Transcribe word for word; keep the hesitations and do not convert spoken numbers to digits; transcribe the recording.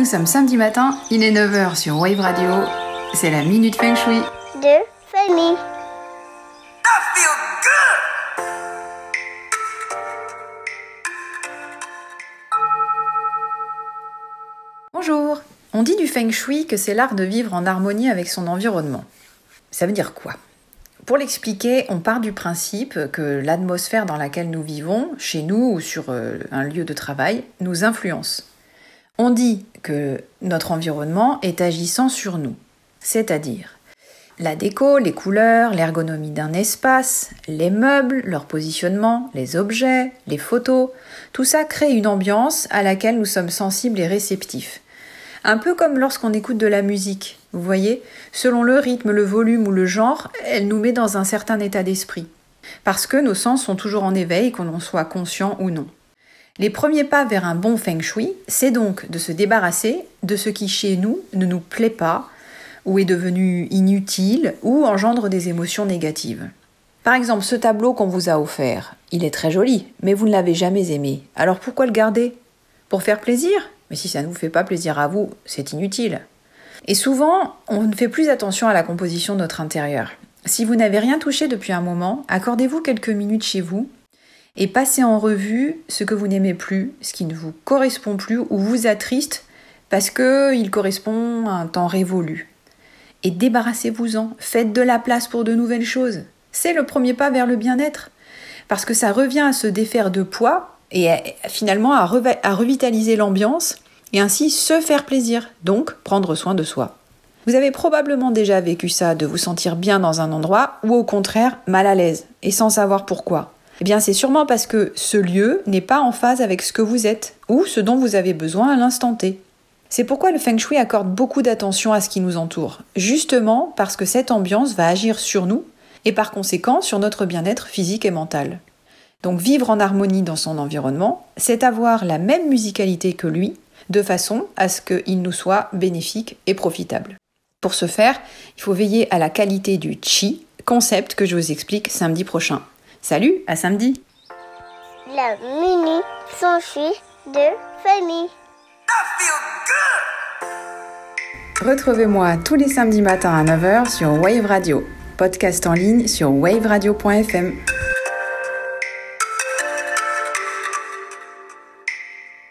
Nous sommes samedi matin, il est neuf heures sur Wave Radio. C'est la Minute Feng Shui de Femi. Bonjour. On dit du Feng Shui que c'est l'art de vivre en harmonie avec son environnement. Ça veut dire quoi ? Pour l'expliquer, on part du principe que l'atmosphère dans laquelle nous vivons, chez nous ou sur un lieu de travail, nous influence. On dit que notre environnement est agissant sur nous, c'est-à-dire la déco, les couleurs, l'ergonomie d'un espace, les meubles, leur positionnement, les objets, les photos, tout ça crée une ambiance à laquelle nous sommes sensibles et réceptifs. Un peu comme lorsqu'on écoute de la musique, vous voyez, selon le rythme, le volume ou le genre, elle nous met dans un certain état d'esprit. Parce que nos sens sont toujours en éveil, qu'on en soit conscient ou non. Les premiers pas vers un bon feng shui, c'est donc de se débarrasser de ce qui chez nous ne nous plaît pas, ou est devenu inutile, ou engendre des émotions négatives. Par exemple, ce tableau qu'on vous a offert, il est très joli, mais vous ne l'avez jamais aimé. Alors pourquoi le garder ? Pour faire plaisir ? Mais si ça ne vous fait pas plaisir à vous, c'est inutile. Et souvent, on ne fait plus attention à la composition de notre intérieur. Si vous n'avez rien touché depuis un moment, accordez-vous quelques minutes chez vous et passez en revue ce que vous n'aimez plus, ce qui ne vous correspond plus ou vous attriste parce qu'il correspond à un temps révolu. Et débarrassez-vous-en, faites de la place pour de nouvelles choses. C'est le premier pas vers le bien-être parce que ça revient à se défaire de poids et finalement à, re- à revitaliser l'ambiance et ainsi se faire plaisir, donc prendre soin de soi. Vous avez probablement déjà vécu ça, de vous sentir bien dans un endroit ou au contraire mal à l'aise et sans savoir pourquoi. Eh bien c'est sûrement parce que ce lieu n'est pas en phase avec ce que vous êtes ou ce dont vous avez besoin à l'instant T. C'est pourquoi le Feng Shui accorde beaucoup d'attention à ce qui nous entoure, justement parce que cette ambiance va agir sur nous et par conséquent sur notre bien-être physique et mental. Donc vivre en harmonie dans son environnement, c'est avoir la même musicalité que lui, de façon à ce qu'il nous soit bénéfique et profitable. Pour ce faire, il faut veiller à la qualité du chi, concept que je vous explique samedi prochain. Salut, à samedi. La Minute Feng Shui de Femi. Retrouvez-moi tous les samedis matins à neuf heures sur Wave Radio. Podcast en ligne sur wave radio point f m.